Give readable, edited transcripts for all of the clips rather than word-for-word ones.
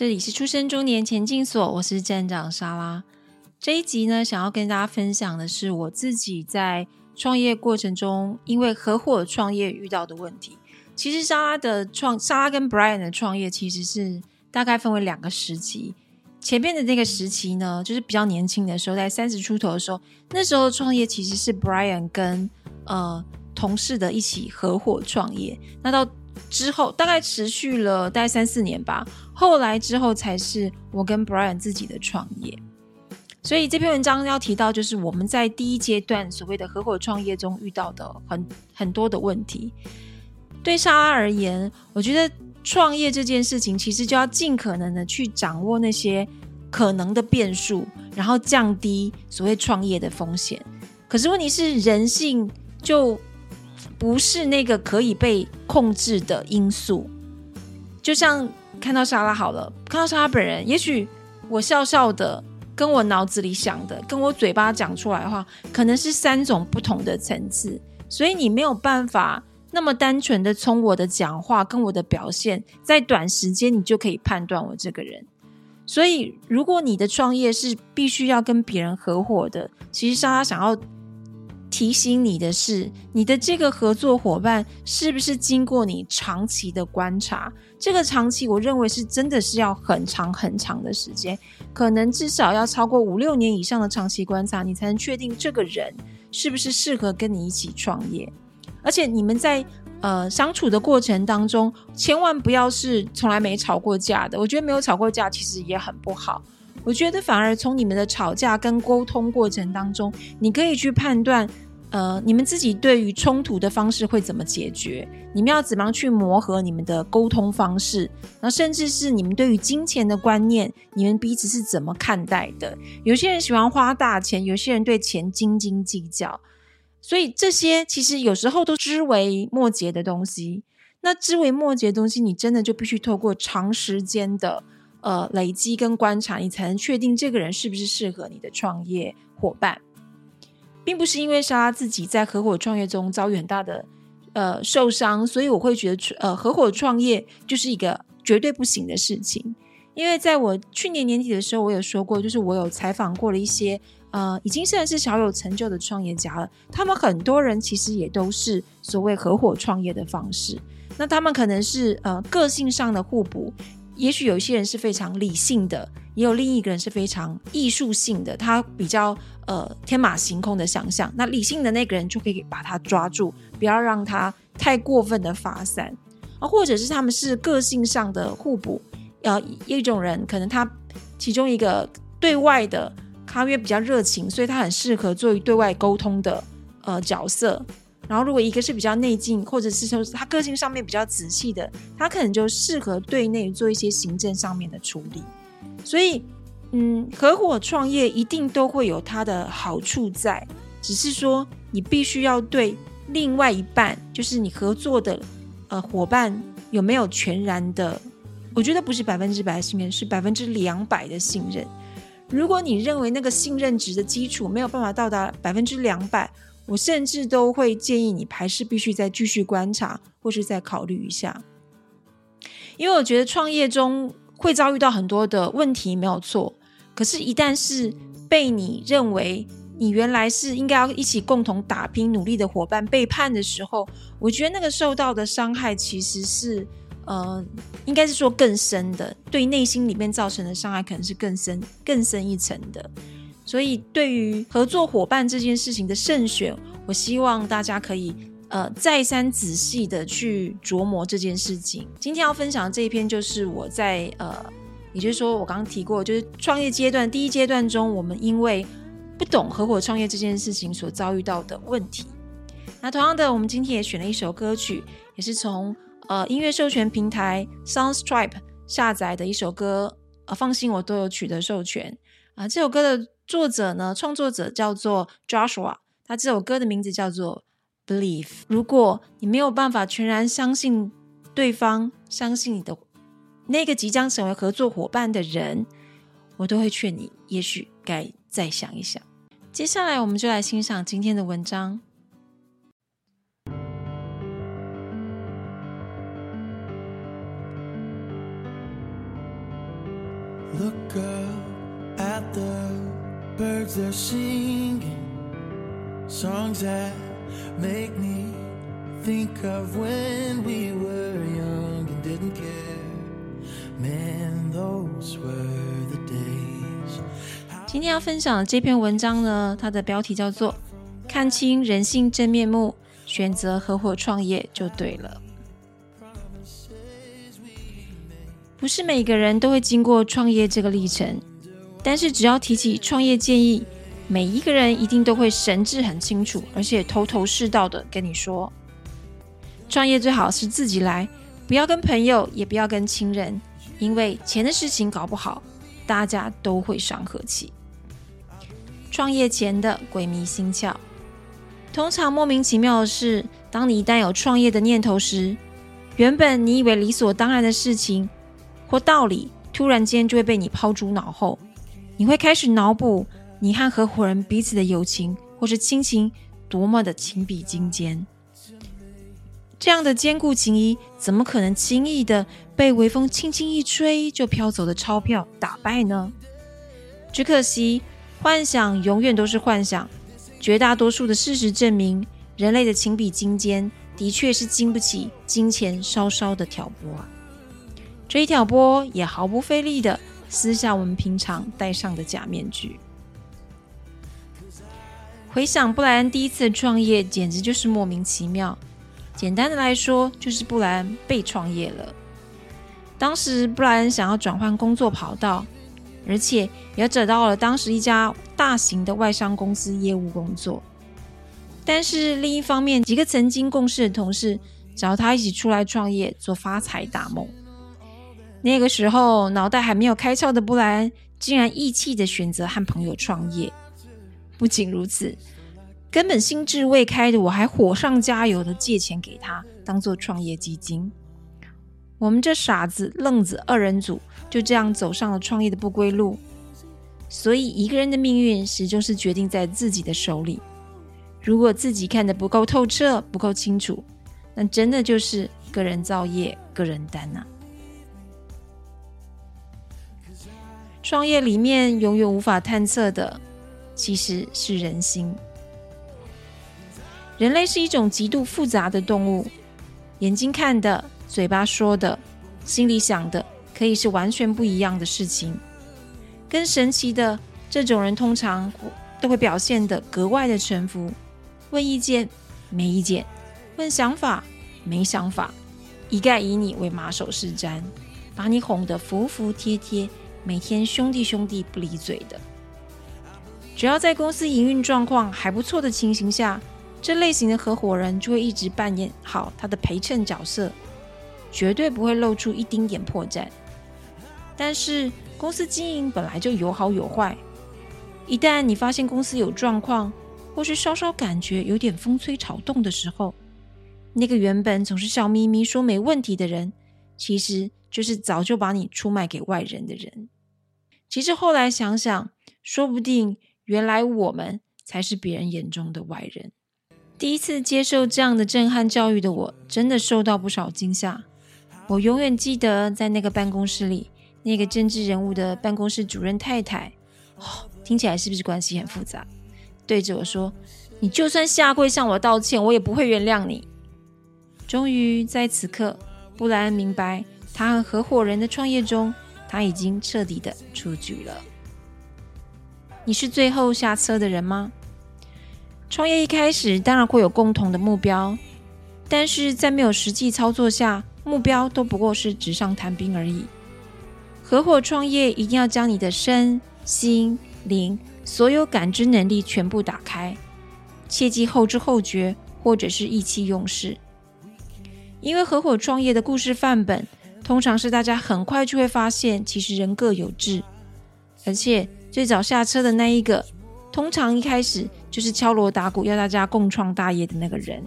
这里是出生中年前进所，我是站长莎拉。这一集呢，想要跟大家分享的是我自己在创业过程中因为合伙创业遇到的问题。其实莎拉跟 Brian 的创业其实是大概分为两个时期。前面的那个时期呢，就是比较年轻的时候，在30出头的时候，那时候创业其实是 Brian 跟同事的一起合伙创业。那到之后大概持续了大概3-4年吧，后来之后才是我跟 Brian 自己的创业。所以这篇文章要提到就是我们在第一阶段所谓的合伙创业中遇到的很多的问题。对莎拉而言，我觉得创业这件事情其实就要尽可能的去掌握那些可能的变数，然后降低所谓创业的风险。可是问题是人性就不是那个可以被控制的因素。就像看到莎拉好了，看到莎拉本人，也许我笑笑的跟我脑子里想的跟我嘴巴讲出来的话可能是3种不同的层次，所以你没有办法那么单纯的从我的讲话跟我的表现在短时间你就可以判断我这个人。所以如果你的创业是必须要跟别人合伙的，其实莎拉想要提醒你的是，你的这个合作伙伴是不是经过你长期的观察。这个长期我认为是真的是要很长很长的时间，可能至少要超过5-6年以上的长期观察，你才能确定这个人是不是适合跟你一起创业。而且你们在相处的过程当中，千万不要是从来没吵过架的。我觉得没有吵过架其实也很不好，我觉得反而从你们的吵架跟沟通过程当中，你可以去判断你们自己对于冲突的方式会怎么解决，你们要怎么样去磨合你们的沟通方式，然后甚至是你们对于金钱的观念，你们彼此是怎么看待的。有些人喜欢花大钱，有些人对钱斤斤计较，所以这些其实有时候都枝微末节的东西。那枝微末节的东西你真的就必须透过长时间的累积跟观察，你才能确定这个人是不是适合你的创业伙伴。并不是因为莎拉自己在合伙创业中遭遇很大的受伤，所以我会觉得合伙创业就是一个绝对不行的事情。因为在我去年年底的时候我有说过，就是我有采访过了一些已经算是小有成就的创业家了，他们很多人其实也都是所谓合伙创业的方式。那他们可能是个性上的互补，也许有些人是非常理性的，也有另一个人是非常艺术性的，他比较天马行空的想象。那理性的那个人就可以把他抓住，不要让他太过分的发散或者是他们是个性上的互补。一种人可能他其中一个对外的他因为比较热情，所以他很适合做对外沟通的角色。然后如果一个是比较内进，或者是说他个性上面比较仔细的，他可能就适合对内做一些行政上面的处理。所以合伙创业一定都会有它的好处在，只是说你必须要对另外一半，就是你合作的伙伴有没有全然的，我觉得不是100%的信任，是200%的信任。如果你认为那个信任值的基础没有办法到达200%，我甚至都会建议你还是必须再继续观察，或是再考虑一下。因为我觉得创业中会遭遇到很多的问题没有错，可是一旦是被你认为你原来是应该要一起共同打拼努力的伙伴背叛的时候，我觉得那个受到的伤害其实是应该是说更深的，对内心里面造成的伤害可能是更深一层的。所以对于合作伙伴这件事情的慎选，我希望大家可以再三仔细的去琢磨这件事情。今天要分享的这一篇就是我在也就是说我刚刚提过，就是创业阶段第一阶段中，我们因为不懂合伙创业这件事情所遭遇到的问题。那同样的，我们今天也选了一首歌曲，也是从音乐授权平台 Soundstripe 下载的一首歌放心，我都有取得授权这首歌的作者呢，创作者叫做 Joshua， 他这首歌的名字叫做 Believe。 如果你没有办法全然相信对方，相信你的那个即将成为合作伙伴的人，我都会劝你也许该再想一想。接下来我们就来欣赏今天的文章。Look up at the birds, they're singing songs that make me think of when we were young and didn't care. Man, those were the days. 今天要分享的这篇文章呢，它的标题叫做《看清人性真面目，选择合伙创业就对了》。不是每个人都会经过创业这个历程，但是只要提起创业建议，每一个人一定都会神志很清楚，而且头头是道的跟你说，创业最好是自己来，不要跟朋友，也不要跟亲人，因为钱的事情搞不好，大家都会伤和气。创业前的鬼迷心窍，通常莫名其妙的是，当你一旦有创业的念头时，原本你以为理所当然的事情或道理，突然间就会被你抛诸脑后。你会开始脑补你和合伙人彼此的友情或是亲情多么的情比金坚，这样的坚固情谊怎么可能轻易的被微风轻轻一吹就飘走的钞票打败呢？只可惜幻想永远都是幻想，绝大多数的事实证明，人类的情比金坚的确是经不起金钱稍稍的挑拨啊。这一挑拨也毫不费力的撕下我们平常戴上的假面具。回想布莱恩第一次创业，简直就是莫名其妙。简单的来说，就是布莱恩被创业了。当时布莱恩想要转换工作跑道，而且也找到了当时一家大型的外商公司业务工作。但是另一方面，几个曾经共事的同事找他一起出来创业，做发财大梦。那个时候脑袋还没有开窍的布莱恩竟然意气的选择和朋友创业。不仅如此，根本兴致未开的我还火上加油的借钱给他当做创业基金。我们这傻子愣子二人组就这样走上了创业的不归路。所以一个人的命运始终是决定在自己的手里，如果自己看得不够透彻不够清楚，那真的就是个人造业个人担啊。创业里面永远无法探测的，其实是人心。人类是一种极度复杂的动物，眼睛看的，嘴巴说的，心里想的，可以是完全不一样的事情。更神奇的，这种人通常都会表现得格外的沉浮，问意见，没意见；问想法，没想法，一概以你为马首是瞻，把你哄得服服帖帖，每天兄弟兄弟不离嘴的。只要在公司营运状况还不错的情形下，这类型的合伙人就会一直扮演好他的陪衬角色，绝对不会露出一丁点破绽。但是公司经营本来就有好有坏，一旦你发现公司有状况，或是稍稍感觉有点风吹草动的时候，那个原本总是笑眯眯说没问题的人，其实就是早就把你出卖给外人的人。其实后来想想，说不定原来我们才是别人眼中的外人。第一次接受这样的震撼教育的我，真的受到不少惊吓。我永远记得在那个办公室里，那个政治人物的办公室主任太太，听起来是不是关系很复杂，对着我说，你就算下跪向我道歉，我也不会原谅你。终于在此刻，布莱恩明白，他和合伙人的创业中，他已经彻底的出局了。你是最后下车的人吗？创业一开始当然会有共同的目标，但是在没有实际操作下，目标都不过是纸上谈兵而已。合伙创业一定要将你的身、心、灵所有感知能力全部打开，切忌后知后觉或者是意气用事。因为合伙创业的故事范本通常是大家很快就会发现，其实人各有志，而且最早下车的那一个，通常一开始就是敲锣打鼓要大家共创大业的那个人。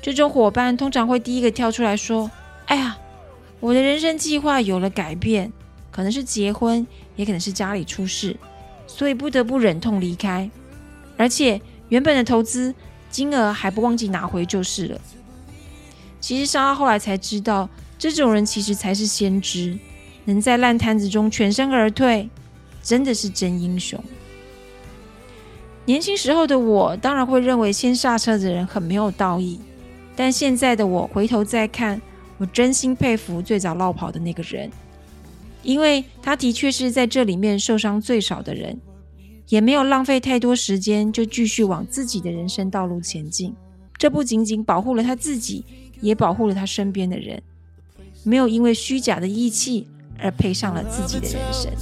这种伙伴通常会第一个跳出来说，哎呀，我的人生计划有了改变，可能是结婚，也可能是家里出事，所以不得不忍痛离开，而且原本的投资金额还不忘记拿回就是了。其实莎拉后来才知道，这种人其实才是先知，能在烂摊子中全身而退，真的是真英雄。年轻时候的我当然会认为先刹车的人很没有道义，但现在的我回头再看，我真心佩服最早落跑的那个人，因为他的确是在这里面受伤最少的人，也没有浪费太多时间就继续往自己的人生道路前进。这不仅仅保护了他自己，也保护了他身边的人，没有因为虚假的义气而赔上了自己的人生。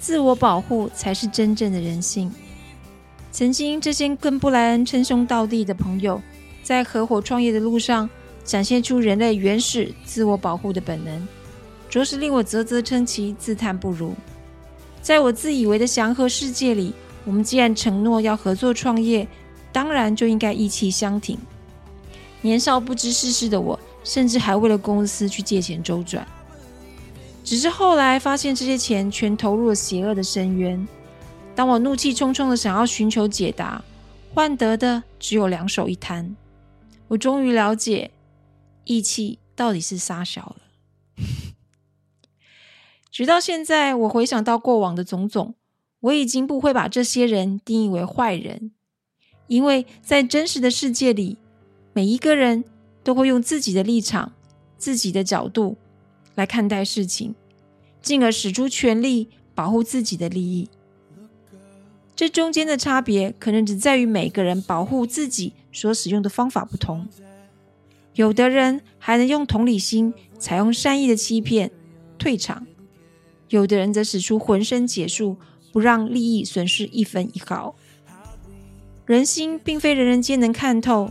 自我保护才是真正的人性。曾经这些跟布莱恩称兄道弟的朋友，在合伙创业的路上展现出人类原始自我保护的本能，着实令我啧啧称奇，自叹不如。在我自以为的祥和世界里，我们既然承诺要合作创业，当然就应该意气相挺。年少不知世事的我，甚至还为了公司去借钱周转，只是后来发现这些钱全投入了邪恶的深渊。当我怒气冲冲的想要寻求解答，换得的只有两手一摊。我终于了解义气到底是啥小了。直到现在，我回想到过往的种种，我已经不会把这些人定义为坏人，因为在真实的世界里，每一个人都会用自己的立场、自己的角度来看待事情，进而使出全力保护自己的利益。这中间的差别可能只在于每个人保护自己所使用的方法不同，有的人还能用同理心采用善意的欺骗退场，有的人则使出浑身解数，不让利益损失一分一毫。人心并非人人皆能看透，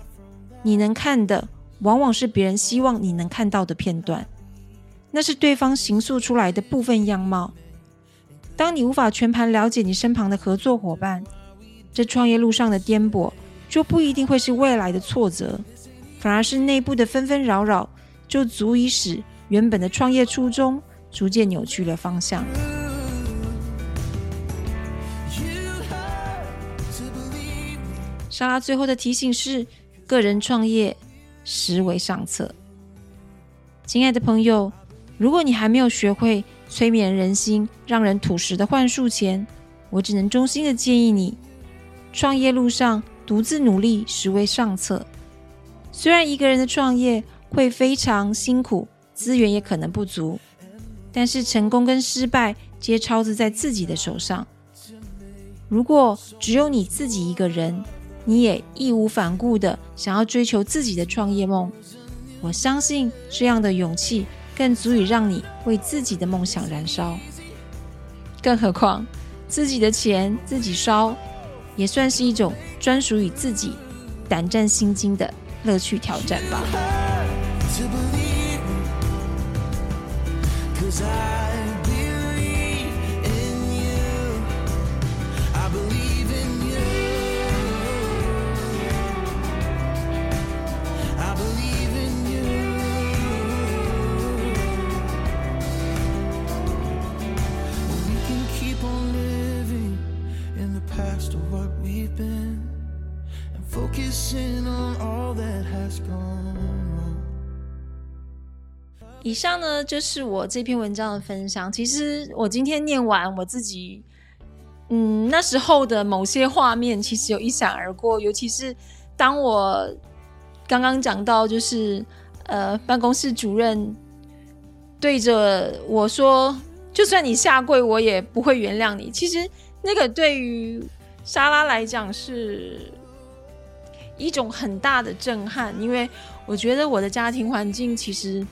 你能看的往往是别人希望你能看到的片段，那是对方形塑出来的部分样貌。当你无法全盘了解你身旁的合作伙伴，这创业路上的颠簸就不一定会是未来的挫折，反而是内部的纷纷扰扰，就足以使原本的创业初衷逐渐扭曲了方向。莎拉最后的提醒是，个人创业实为上策。亲爱的朋友，如果你还没有学会催眠人心、让人吐实的幻术前，我只能衷心的建议你，创业路上独自努力实为上策。虽然一个人的创业会非常辛苦，资源也可能不足，但是成功跟失败皆操之在自己的手上。如果只有你自己一个人，你也义无反顾的想要追求自己的创业梦，我相信这样的勇气更足以让你为自己的梦想燃烧。更何况自己的钱自己烧，也算是一种专属于自己胆战心惊的乐趣挑战吧。以上呢，就是我这篇文章的分享。其实我今天念完，我自己那时候的某些画面其实有一闪而过，尤其是当我刚刚讲到就是办公室主任对着我说，就算你下跪我也不会原谅你。其实那个对于莎拉来讲是一种很大的震撼，因为我觉得我的家庭环境其实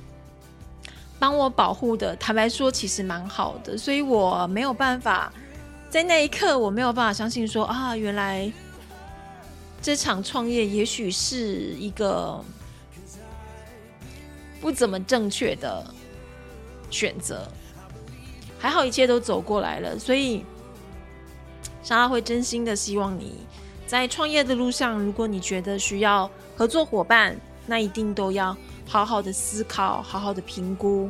帮我保护的，坦白说其实蛮好的，所以我没有办法在那一刻，我没有办法相信说啊，原来这场创业也许是一个不怎么正确的选择。还好一切都走过来了，所以莎拉会真心的希望你在创业的路上，如果你觉得需要合作伙伴，那一定都要好好的思考，好好的评估。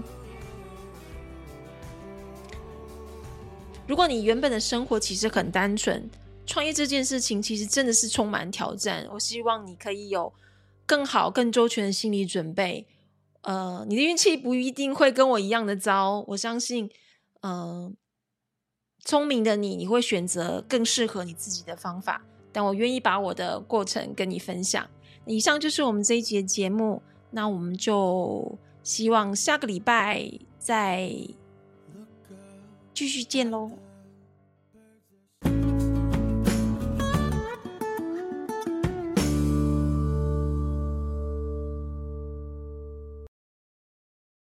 如果你原本的生活其实很单纯，创业这件事情其实真的是充满挑战，我希望你可以有更好更周全的心理准备。你的运气不一定会跟我一样的糟，我相信聪明的你会选择更适合你自己的方法，但我愿意把我的过程跟你分享。以上就是我们这一集的节目，那我们就希望下个礼拜再继续见咯。